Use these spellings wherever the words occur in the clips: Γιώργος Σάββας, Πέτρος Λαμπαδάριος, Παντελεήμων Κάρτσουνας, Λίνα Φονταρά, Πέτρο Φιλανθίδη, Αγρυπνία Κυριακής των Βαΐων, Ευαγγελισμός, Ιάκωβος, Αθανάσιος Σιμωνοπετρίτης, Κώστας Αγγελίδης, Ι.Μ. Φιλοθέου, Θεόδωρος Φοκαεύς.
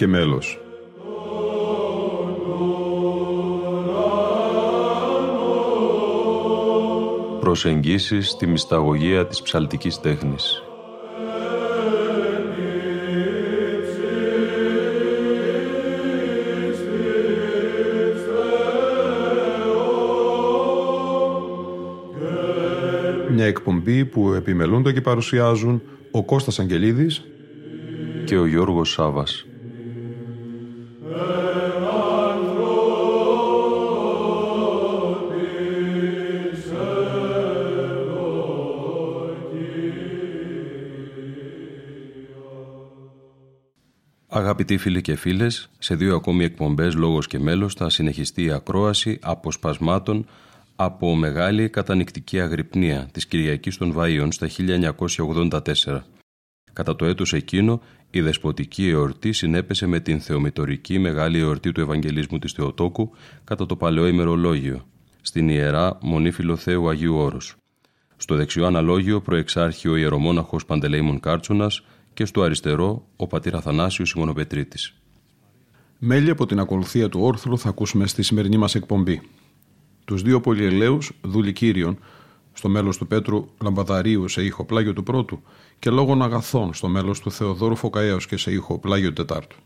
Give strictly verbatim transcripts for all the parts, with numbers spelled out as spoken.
και μέλος. Προσεγγίσεις στη μυσταγωγία της ψαλτικής τέχνης. Μια εκπομπή που επιμελούνται και παρουσιάζουν ο Κώστας Αγγελίδης και ο Γιώργος Σάββας. Αγαπητοί φίλοι και φίλες, σε δύο ακόμη εκπομπές Λόγος και Μέλος θα συνεχιστεί η ακρόαση αποσπασμάτων από μεγάλη κατανυκτική αγρυπνία της Κυριακής των Βαΐων στα χίλια εννιακόσια ογδόντα τέσσερα. Κατά το έτος εκείνο, η δεσποτική εορτή συνέπεσε με την θεομητορική μεγάλη εορτή του Ευαγγελισμού της Θεοτόκου κατά το παλαιό ημερολόγιο, στην Ιερά Μονή Φιλοθέου Αγίου Όρους. Στο δεξιό αναλόγιο προεξάρχει ο ιερομόναχος Παντελεήμων Κάρτσουνας και στο αριστερό ο πατήρ Αθανάσιος Σιμωνοπετρίτης. Μέλη από την ακολουθία του όρθρου θα ακούσουμε στη σημερινή μας εκπομπή τους δύο πολυελαίους δουλικύριων, στο μέλος του Πέτρου Λαμπαδαρίου σε ήχο πλάγιο του πρώτου, και λόγων αγαθών στο μέλος του Θεοδόρου Φοκαέως και σε ήχο πλάγιο του τετάρτου.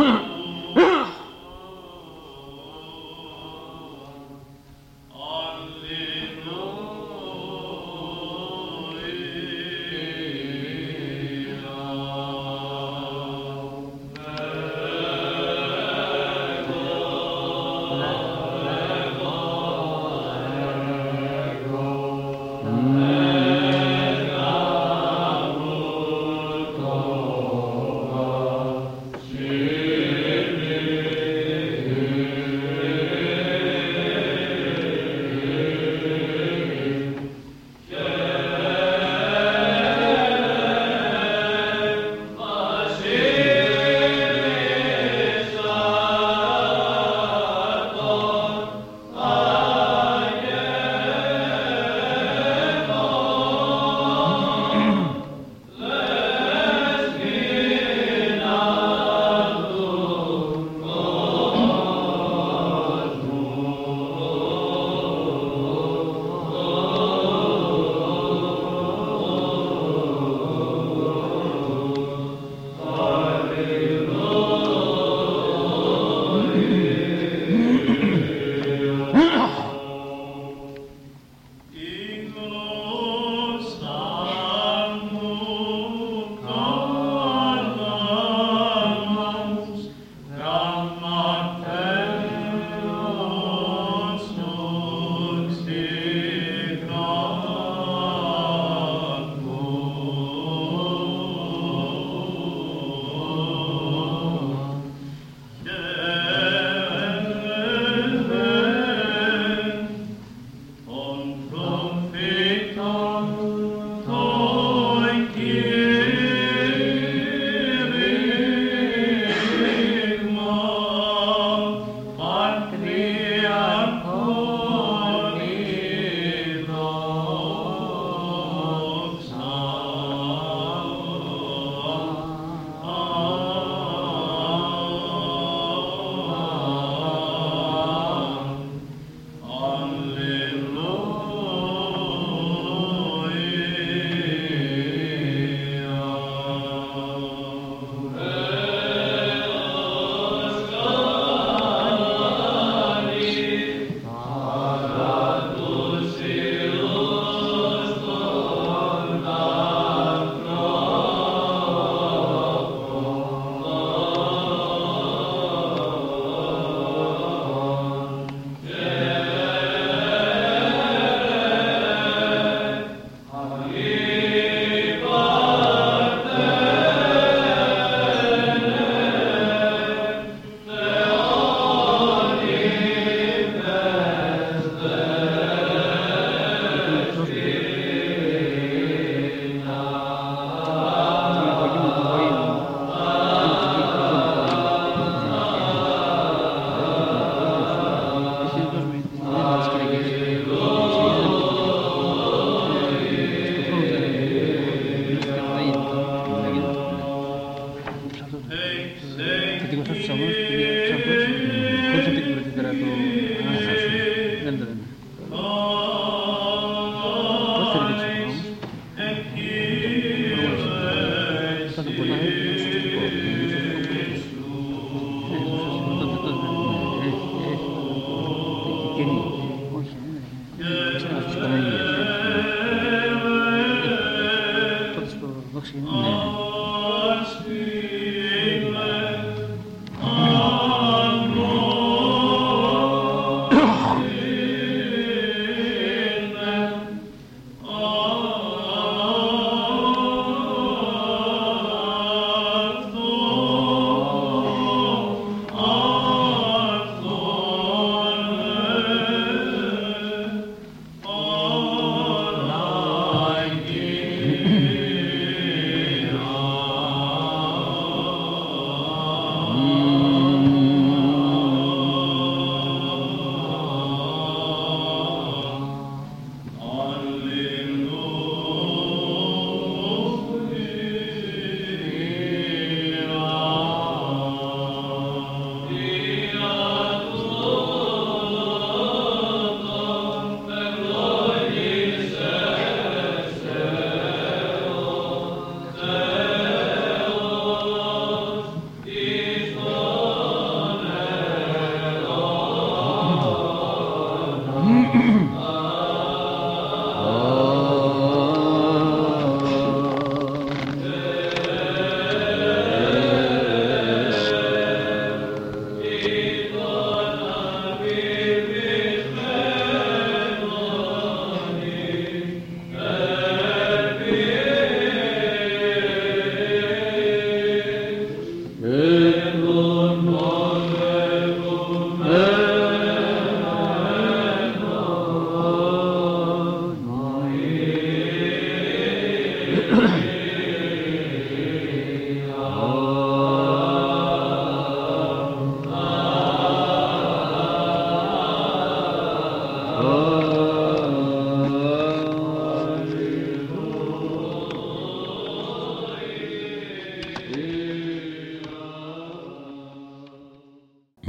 Amen.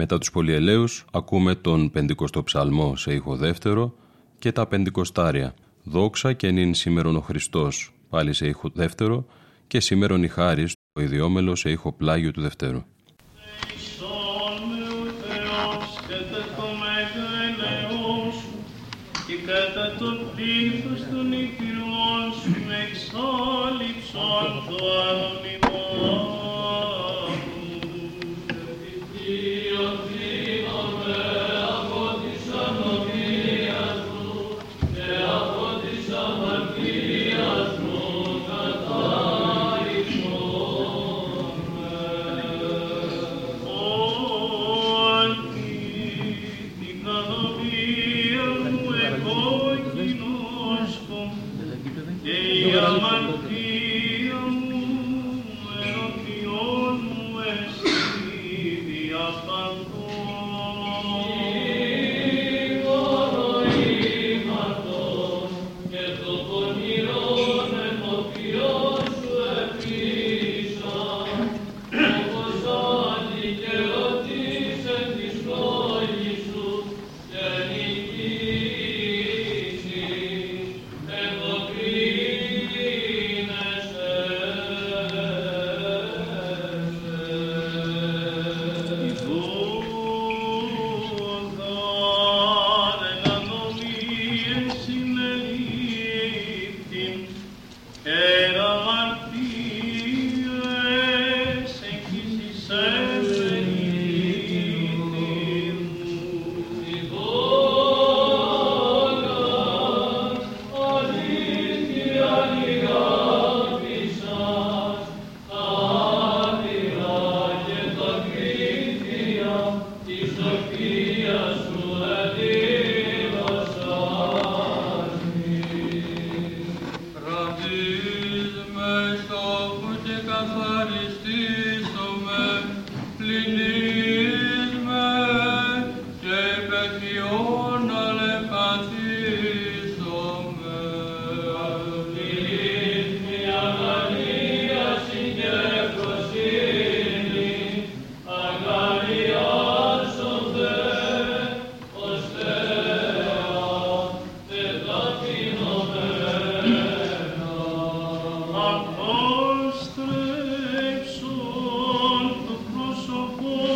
Μετά τους πολυελαίους ακούμε τον πεντηκοστό ψαλμό σε ήχο δεύτερο και τα πεντηκοστάρια. Δόξα και νυν σήμερον ο Χριστός, πάλι σε ήχο δεύτερο, και σήμερον η χάρις, το ιδιόμελο σε ήχο πλάγιο του δευτέρου. Oh,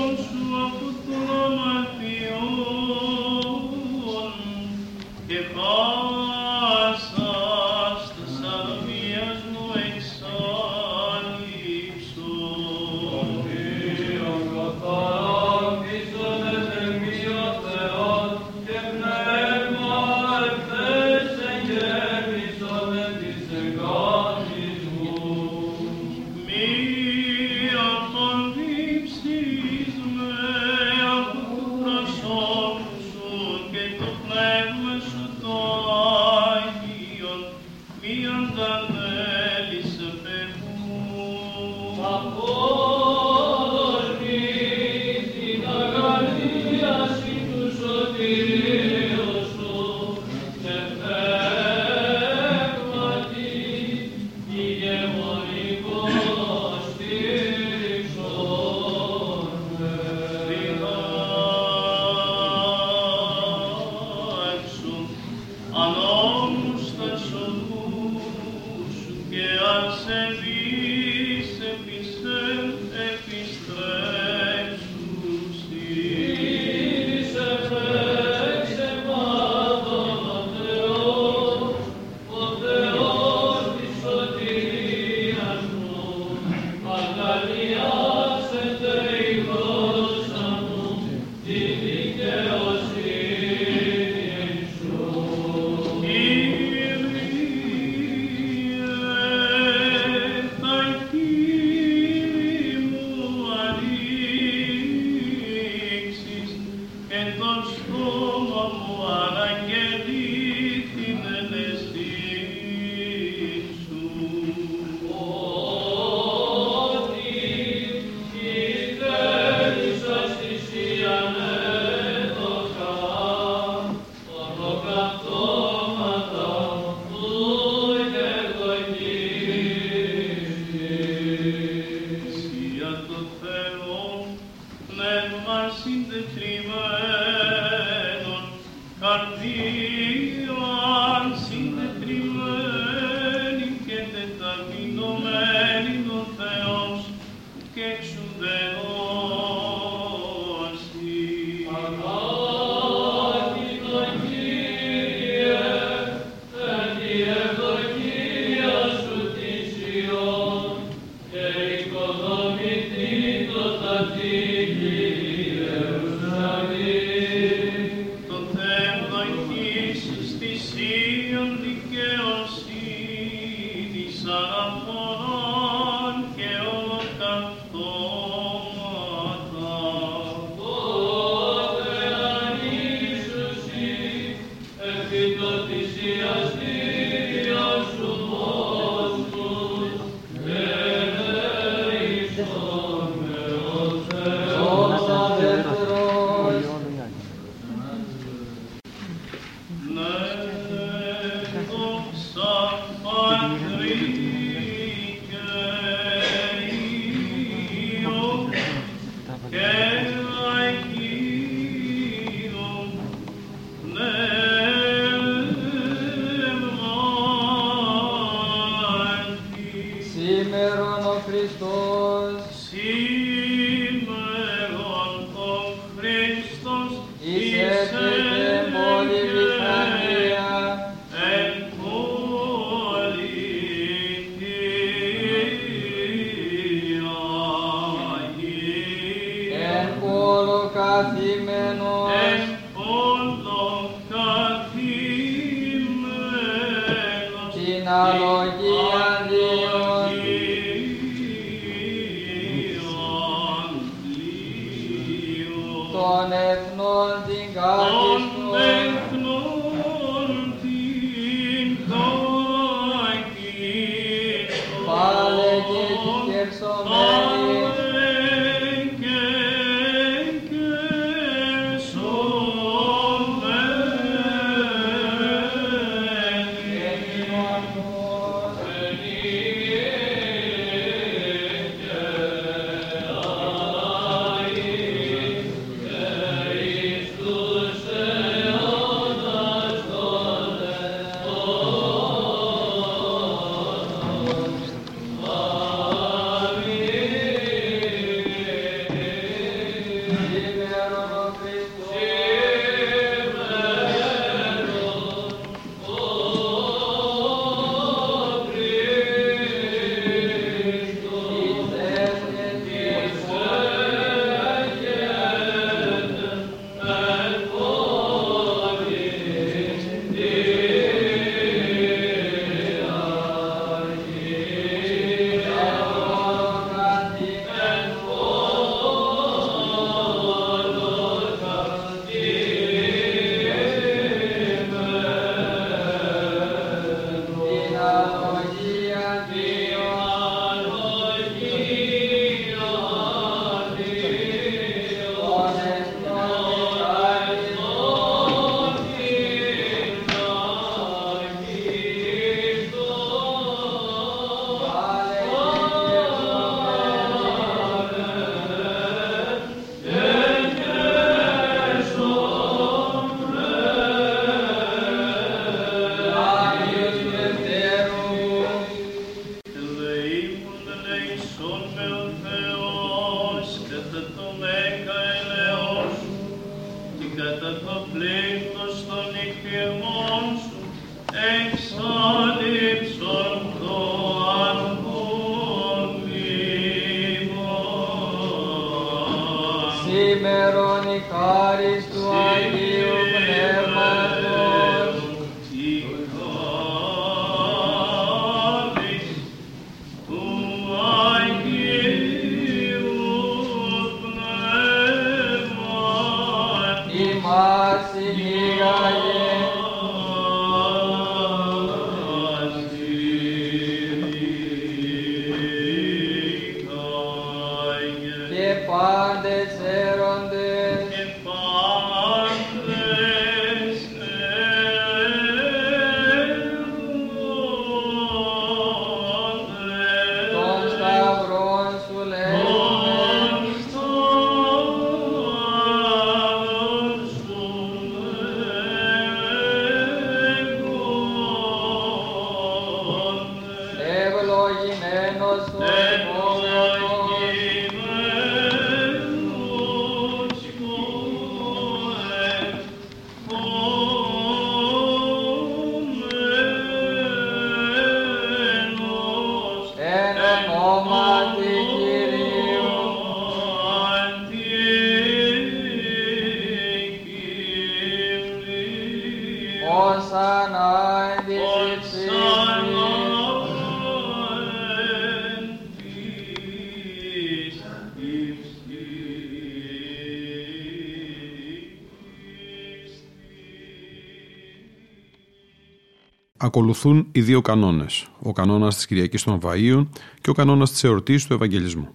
Ακολουθούν οι δύο κανόνες, ο κανόνας της Κυριακής των Βαΐων και ο κανόνας της εορτής του Ευαγγελισμού.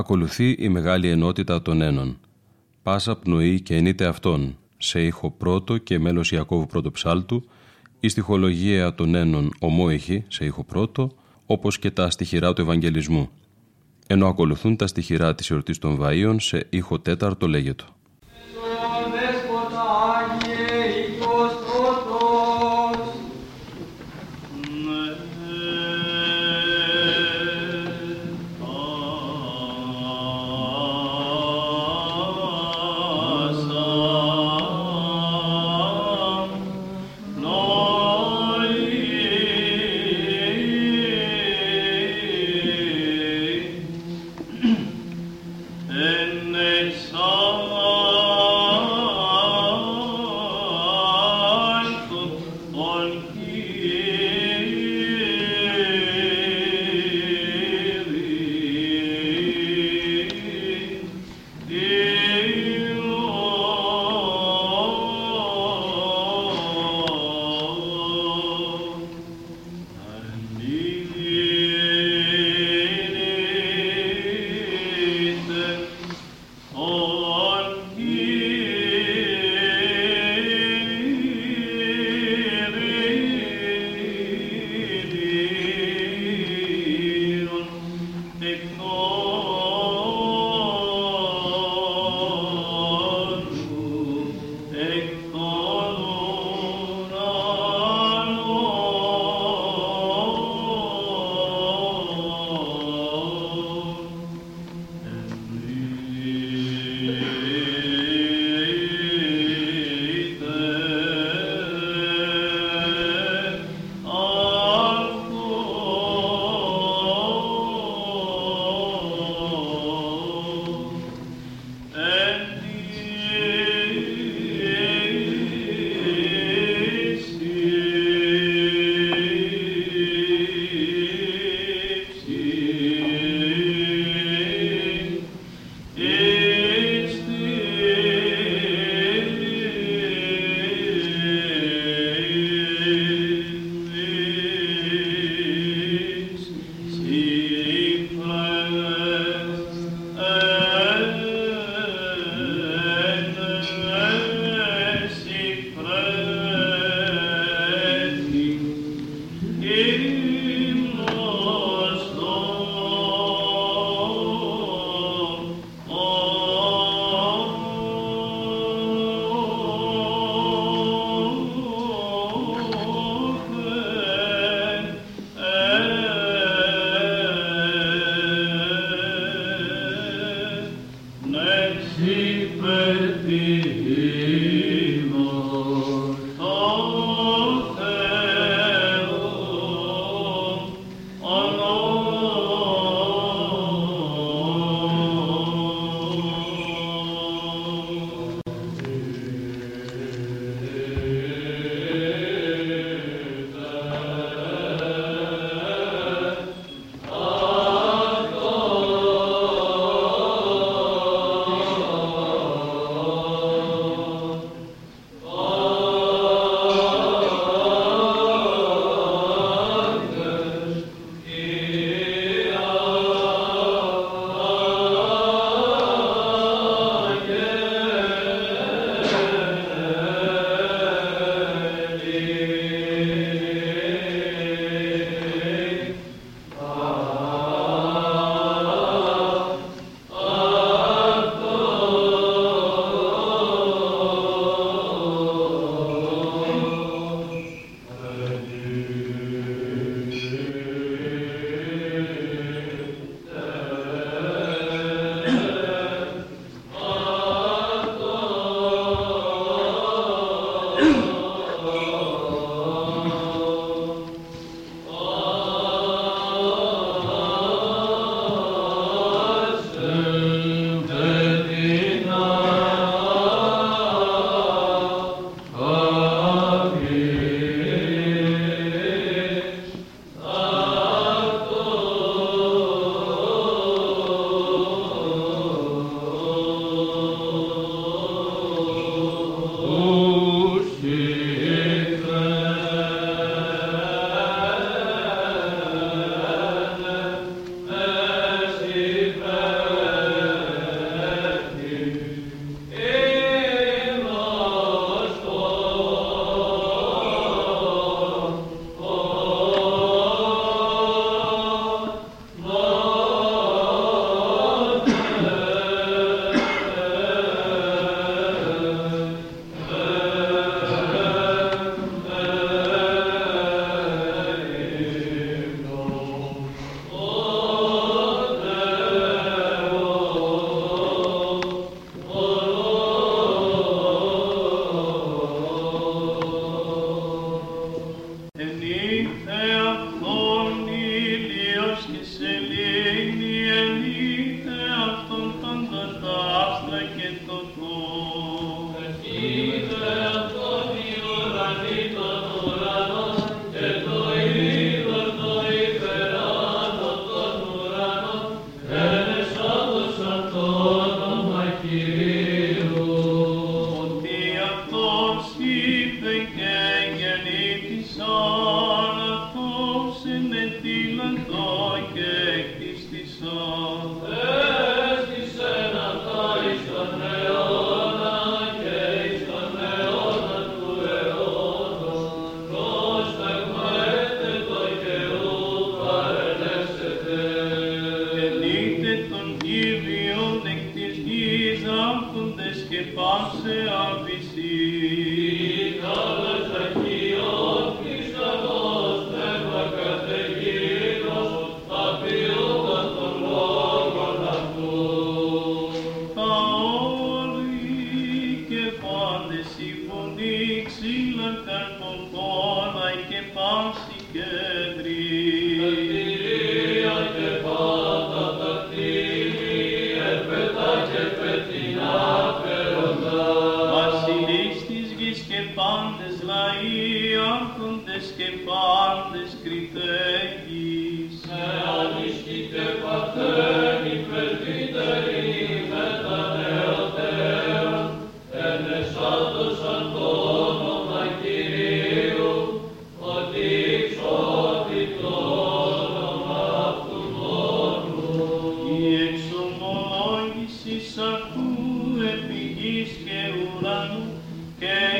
Ακολουθεί η μεγάλη ενότητα των ένων. Πάσα πνοή και ενείται αυτών, σε ήχο πρώτο και μέλος Ιακώβου πρώτο ψάλτου, η στιχολογία των ένων ομόηχη, σε ήχο πρώτο, όπως και τα στιχηρά του Ευαγγελισμού. Ενώ ακολουθούν τα στιχηρά της εορτής των Βαΐων, σε ήχο τέταρτο λέγετο. Amen. Και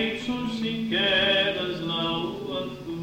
ύψους η κέρας λαού αυτού.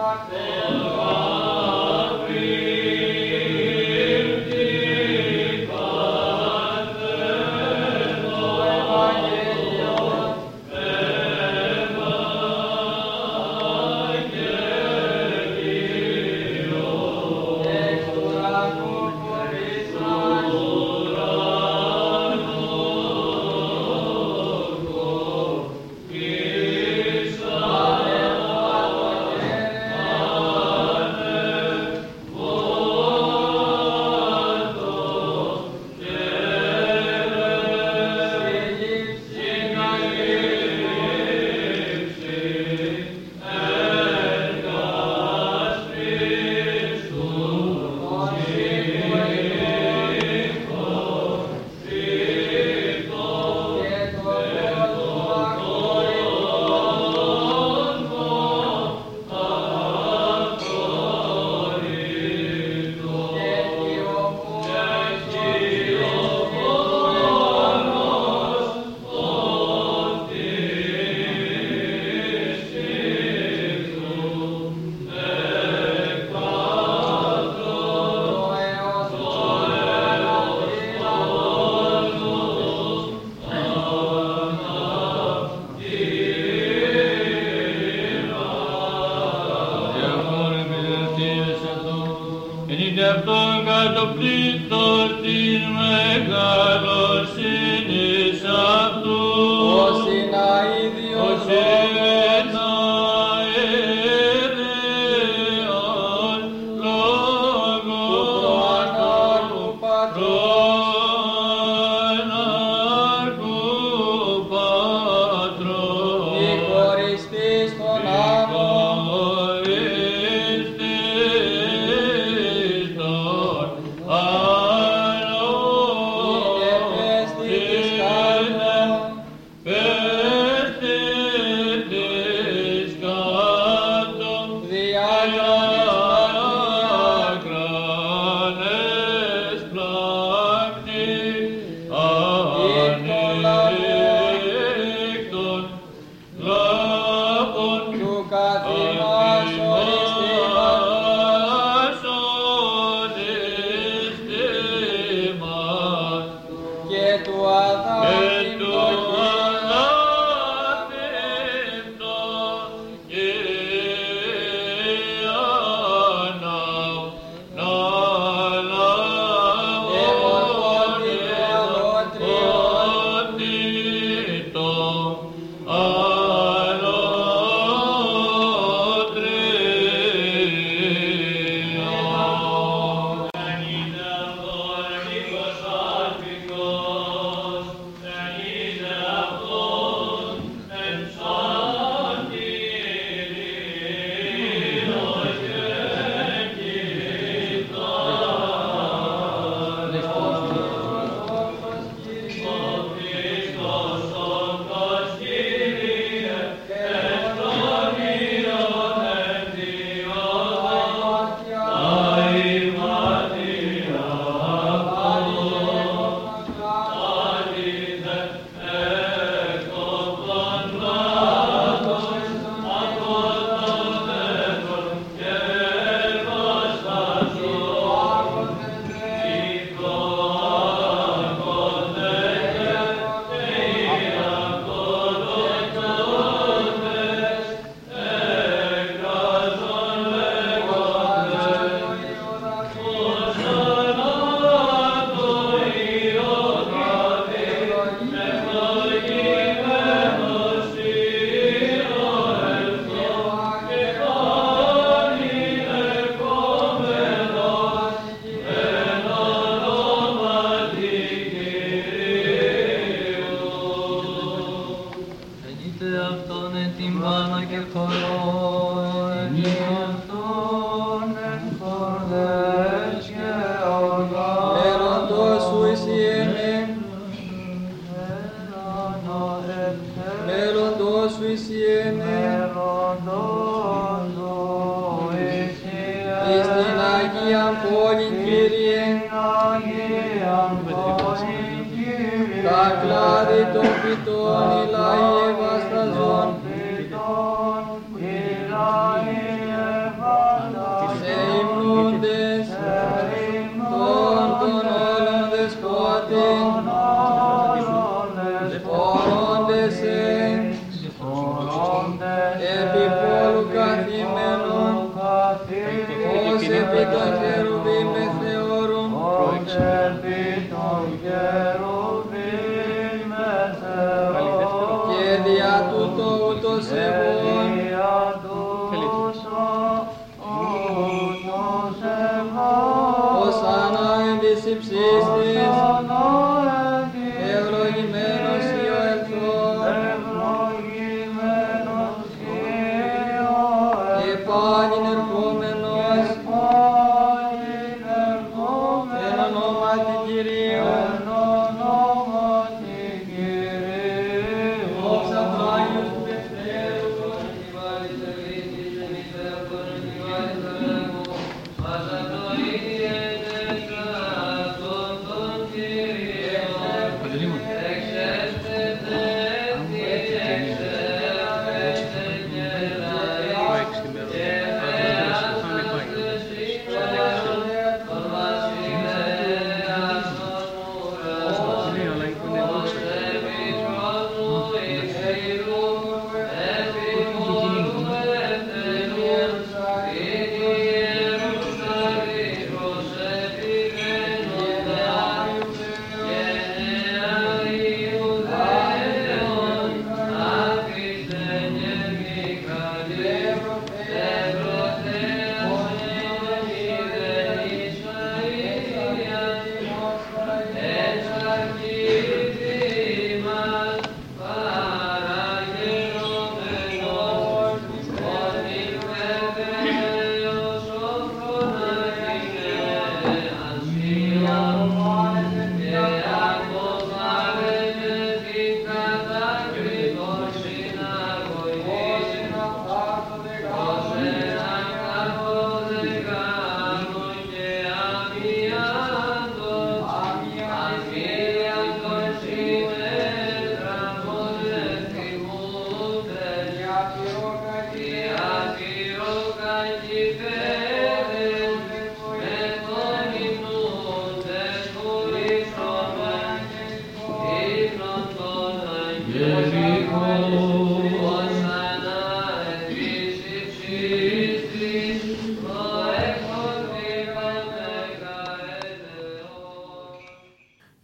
Ω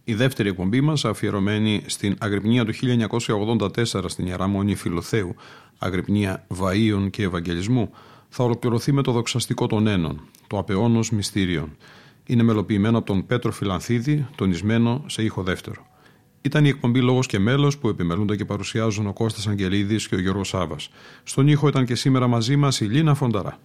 η δεύτερη εκπομπή μας αφιερωμένη στην Αγρυπνία του χίλια εννιακόσια ογδόντα τέσσερα στην Ιερά Μονή Φιλοθέου, Αγρυπνία Βαΐων και Ευαγγελισμού, θα ολοκληρωθεί με το δοξαστικό των ένων, το απαιώνος μυστήριον. Είναι μελοποιημένο από τον Πέτρο Φιλανθίδη, τονισμένο σε ήχο δεύτερο. Ήταν η εκπομπή Λόγος και Μέλος που επιμελούνται και παρουσιάζουν ο Κώστας Αγγελίδης και ο Γιώργος Σάββας. Στον ήχο ήταν και σήμερα μαζί μας η Λίνα Φονταρά.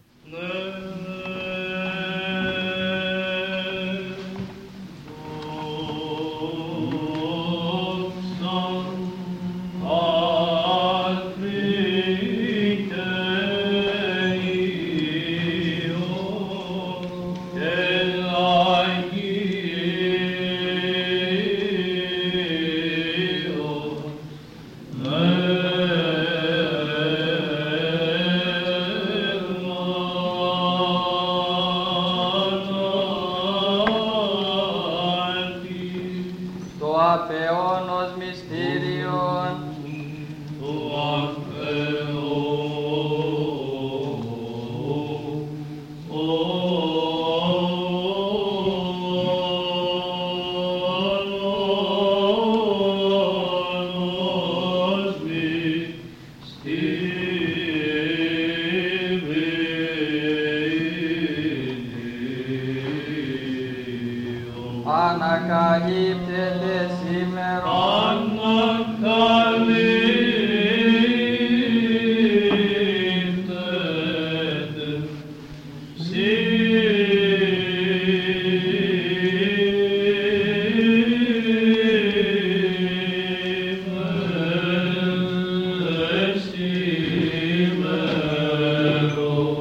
Ανακαλύπτεται σήμερα. Ανακαλύπτεται σήμερα.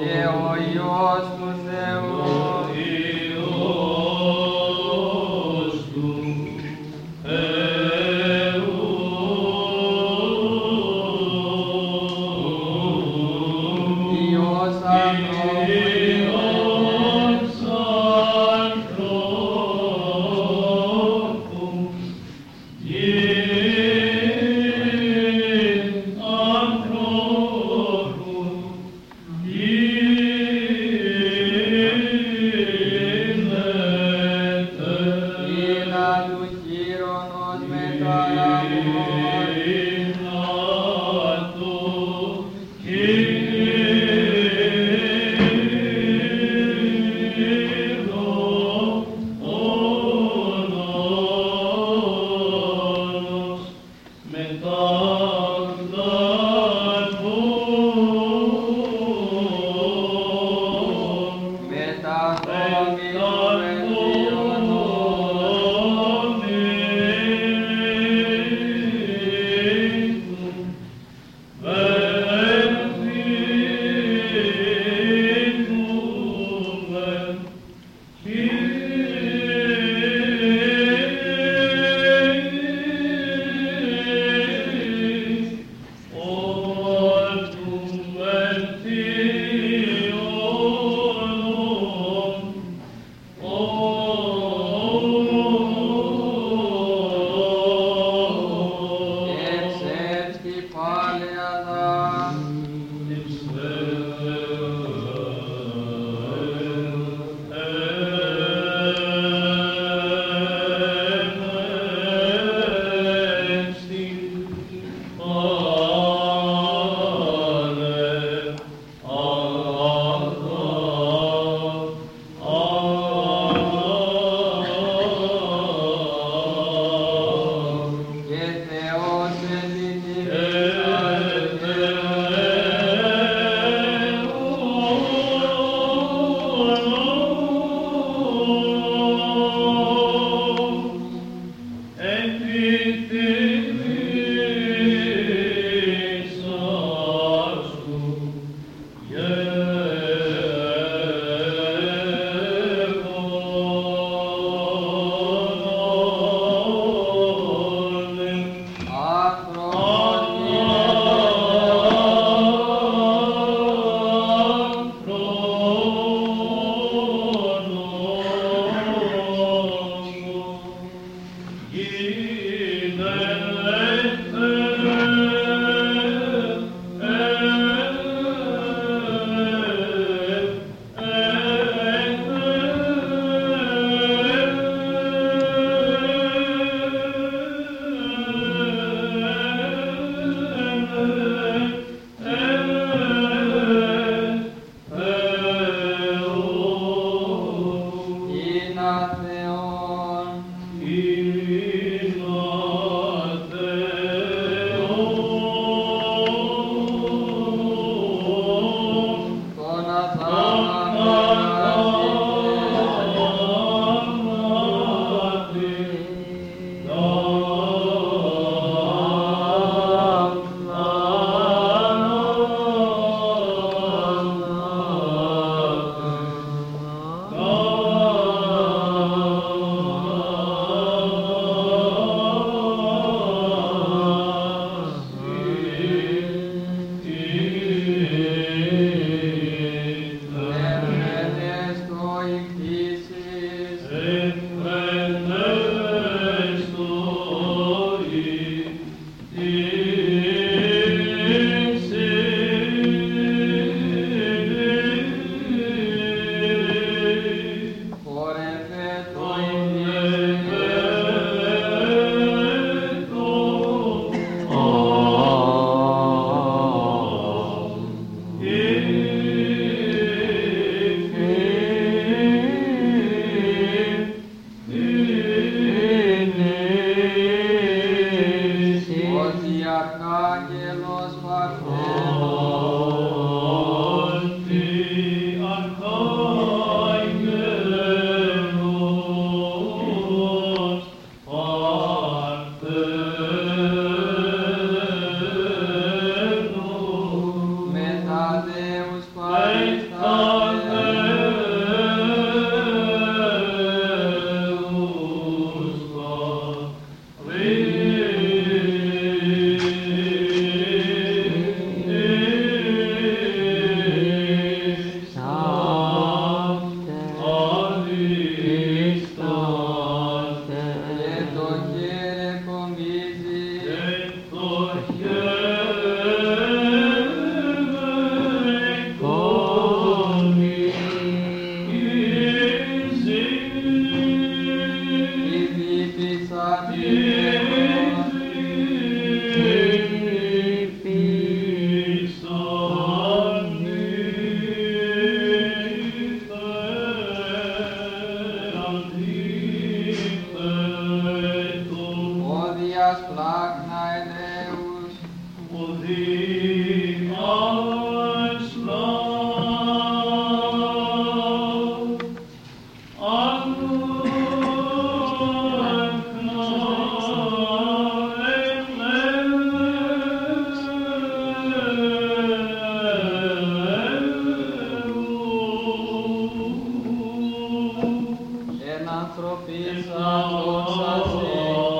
Και ο Υιός του Θεού. Oh Enanthropis amoxasis